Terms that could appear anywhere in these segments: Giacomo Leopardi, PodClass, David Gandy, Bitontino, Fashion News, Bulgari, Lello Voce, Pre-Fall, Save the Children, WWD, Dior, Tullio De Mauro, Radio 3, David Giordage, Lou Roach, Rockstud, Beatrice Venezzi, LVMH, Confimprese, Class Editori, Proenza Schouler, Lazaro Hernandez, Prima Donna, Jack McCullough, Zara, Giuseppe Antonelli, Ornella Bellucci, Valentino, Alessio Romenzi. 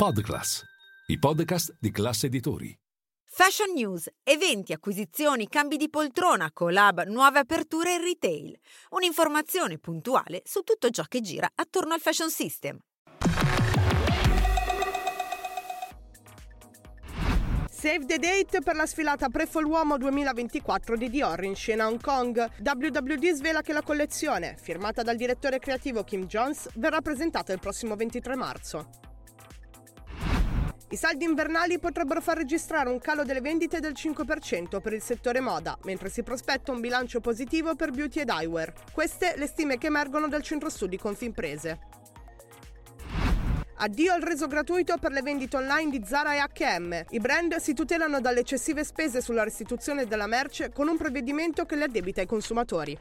PodClass, i podcast di Class Editori. Fashion News, eventi, acquisizioni, cambi di poltrona, collab, nuove aperture e retail. Un'informazione puntuale su tutto ciò che gira attorno al fashion system. Save the date per la sfilata Pre-Fall Uomo 2024 di Dior in scena a Hong Kong. WWD svela che la collezione, firmata dal direttore creativo Kim Jones, verrà presentata il prossimo 23 marzo. I saldi invernali potrebbero far registrare un calo delle vendite del 5% per il settore moda, mentre si prospetta un bilancio positivo per beauty ed eyewear. Queste le stime che emergono dal centro studi Confimprese. Addio al reso gratuito per le vendite online di Zara e H&M. I brand si tutelano dalle eccessive spese sulla restituzione della merce con un provvedimento che le addebita ai consumatori.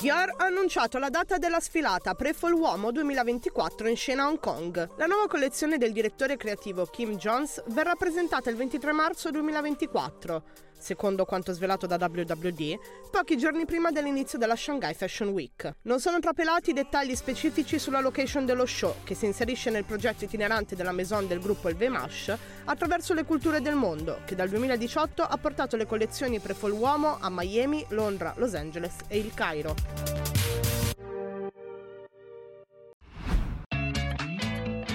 Dior ha annunciato la data della sfilata Pre-Fall Uomo 2024 in scena a Hong Kong. La nuova collezione del direttore creativo Kim Jones verrà presentata il 23 marzo 2024, secondo quanto svelato da WWD, pochi giorni prima dell'inizio della Shanghai Fashion Week. Non sono trapelati i dettagli specifici sulla location dello show, che si inserisce nel progetto itinerante della maison del gruppo LVMH attraverso le culture del mondo, che dal 2018 ha portato le collezioni Pre-Fall Uomo a Miami, Londra, Los Angeles e il Cairo.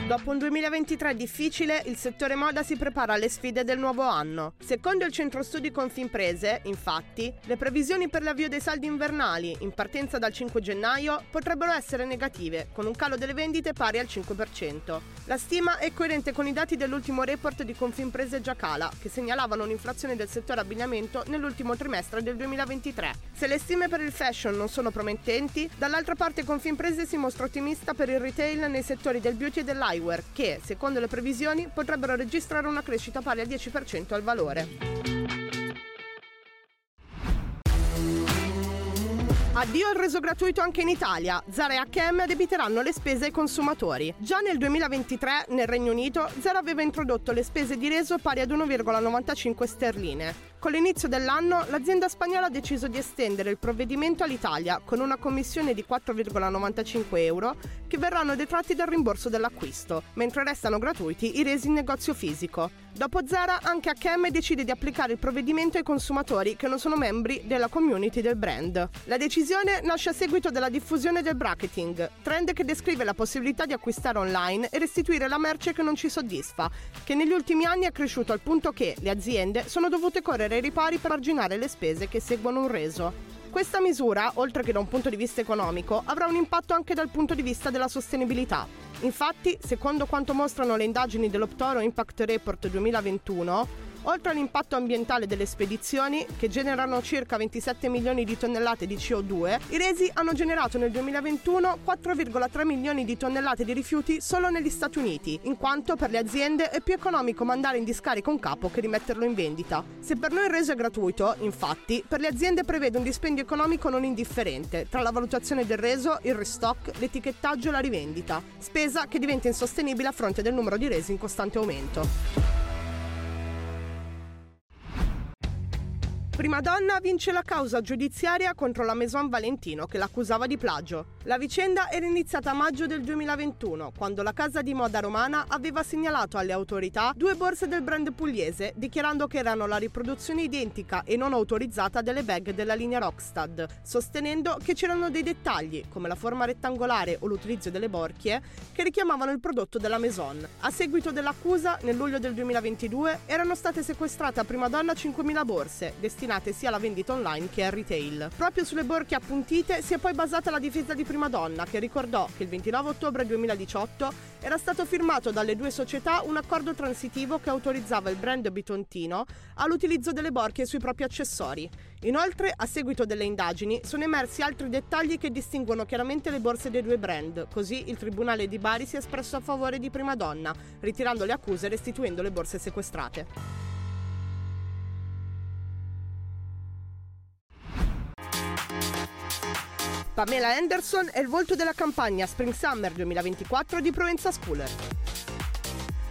Dopo un 2023 difficile, il settore moda si prepara alle sfide del nuovo anno. Secondo il centro studi Confimprese, infatti, le previsioni per l'avvio dei saldi invernali, in partenza dal 5 gennaio, potrebbero essere negative, con un calo delle vendite pari al 5%. La stima è coerente con i dati dell'ultimo report di Confimprese Giacala, che segnalavano un'inflazione del settore abbigliamento nell'ultimo trimestre del 2023. Se le stime per il fashion non sono promettenti, dall'altra parte Confimprese si mostra ottimista per il retail nei settori del beauty e dell'eyewear, che, secondo le previsioni, potrebbero registrare una crescita pari al 10% al valore. Addio al reso gratuito anche in Italia. Zara e H&M addebiteranno le spese ai consumatori. Già nel 2023, nel Regno Unito, Zara aveva introdotto le spese di reso pari ad 1,95 sterline. Con l'inizio dell'anno, l'azienda spagnola ha deciso di estendere il provvedimento all'Italia con una commissione di 4,95 euro che verranno detratti dal rimborso dell'acquisto, mentre restano gratuiti i resi in negozio fisico. Dopo Zara, anche H&M decide di applicare il provvedimento ai consumatori che non sono membri della community del brand. La decisione nasce a seguito della diffusione del bracketing, trend che descrive la possibilità di acquistare online e restituire la merce che non ci soddisfa, che negli ultimi anni è cresciuto al punto che le aziende sono dovute correre ai ripari per arginare le spese che seguono un reso. Questa misura, oltre che da un punto di vista economico, avrà un impatto anche dal punto di vista della sostenibilità. Infatti, secondo quanto mostrano le indagini dell'Optoro Impact Report 2021, oltre all'impatto ambientale delle spedizioni, che generano circa 27 milioni di tonnellate di CO2, i resi hanno generato nel 2021 4,3 milioni di tonnellate di rifiuti solo negli Stati Uniti, in quanto per le aziende è più economico mandare in discarica un capo che rimetterlo in vendita. Se per noi il reso è gratuito, infatti, per le aziende prevede un dispendio economico non indifferente, tra la valutazione del reso, il restock, l'etichettaggio e la rivendita, spesa che diventa insostenibile a fronte del numero di resi in costante aumento. Prima Donna vince la causa giudiziaria contro la maison Valentino che l'accusava di plagio. La vicenda era iniziata a maggio del 2021, quando la casa di moda romana aveva segnalato alle autorità due borse del brand pugliese, dichiarando che erano la riproduzione identica e non autorizzata delle bag della linea Rockstud, sostenendo che c'erano dei dettagli, come la forma rettangolare o l'utilizzo delle borchie, che richiamavano il prodotto della maison. A seguito dell'accusa, nel luglio del 2022, erano state sequestrate a Prima Donna 5.000 borse, destinate sia alla vendita online che al retail. Proprio sulle borchie appuntite si è poi basata la difesa di Prima Donna, che ricordò che il 29 ottobre 2018 era stato firmato dalle due società un accordo transitivo che autorizzava il brand Bitontino all'utilizzo delle borchie sui propri accessori. Inoltre, a seguito delle indagini, sono emersi altri dettagli che distinguono chiaramente le borse dei due brand, così il Tribunale di Bari si è espresso a favore di Prima Donna, ritirando le accuse e restituendo le borse sequestrate. Pamela Anderson è il volto della campagna Spring Summer 2024 di Proenza Schouler.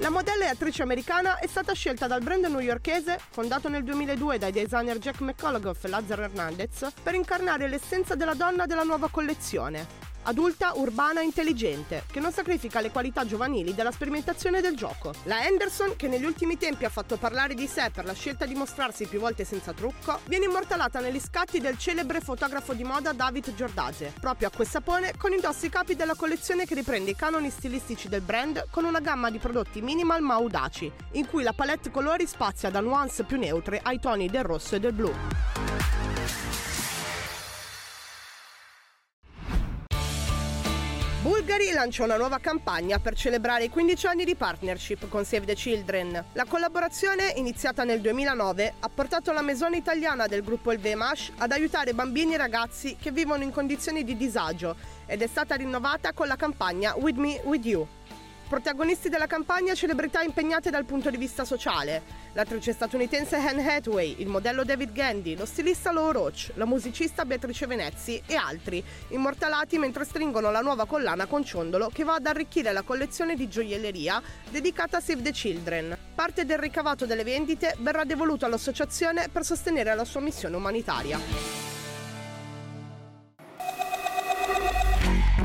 La modella e attrice americana è stata scelta dal brand newyorkese, fondato nel 2002 dai designer Jack McCullough e Lazaro Hernandez, per incarnare l'essenza della donna della nuova collezione. Adulta, urbana e intelligente, che non sacrifica le qualità giovanili della sperimentazione del gioco. La Anderson, che negli ultimi tempi ha fatto parlare di sé per la scelta di mostrarsi più volte senza trucco, viene immortalata negli scatti del celebre fotografo di moda David Giordage, proprio a Quessapone, con indossi capi della collezione che riprende i canoni stilistici del brand con una gamma di prodotti minimal ma audaci, in cui la palette colori spazia da nuance più neutre ai toni del rosso e del blu. Bulgari lancia una nuova campagna per celebrare i 15 anni di partnership con Save the Children. La collaborazione, iniziata nel 2009, ha portato la maison italiana del gruppo LVMH ad aiutare bambini e ragazzi che vivono in condizioni di disagio ed è stata rinnovata con la campagna With Me, With You. Protagonisti della campagna celebrità impegnate dal punto di vista sociale, l'attrice statunitense Anne Hathaway, il modello David Gandy, lo stilista Lou Roach, la musicista Beatrice Venezzi e altri, immortalati mentre stringono la nuova collana con ciondolo che va ad arricchire la collezione di gioielleria dedicata a Save the Children. Parte del ricavato delle vendite verrà devoluto all'associazione per sostenere la sua missione umanitaria.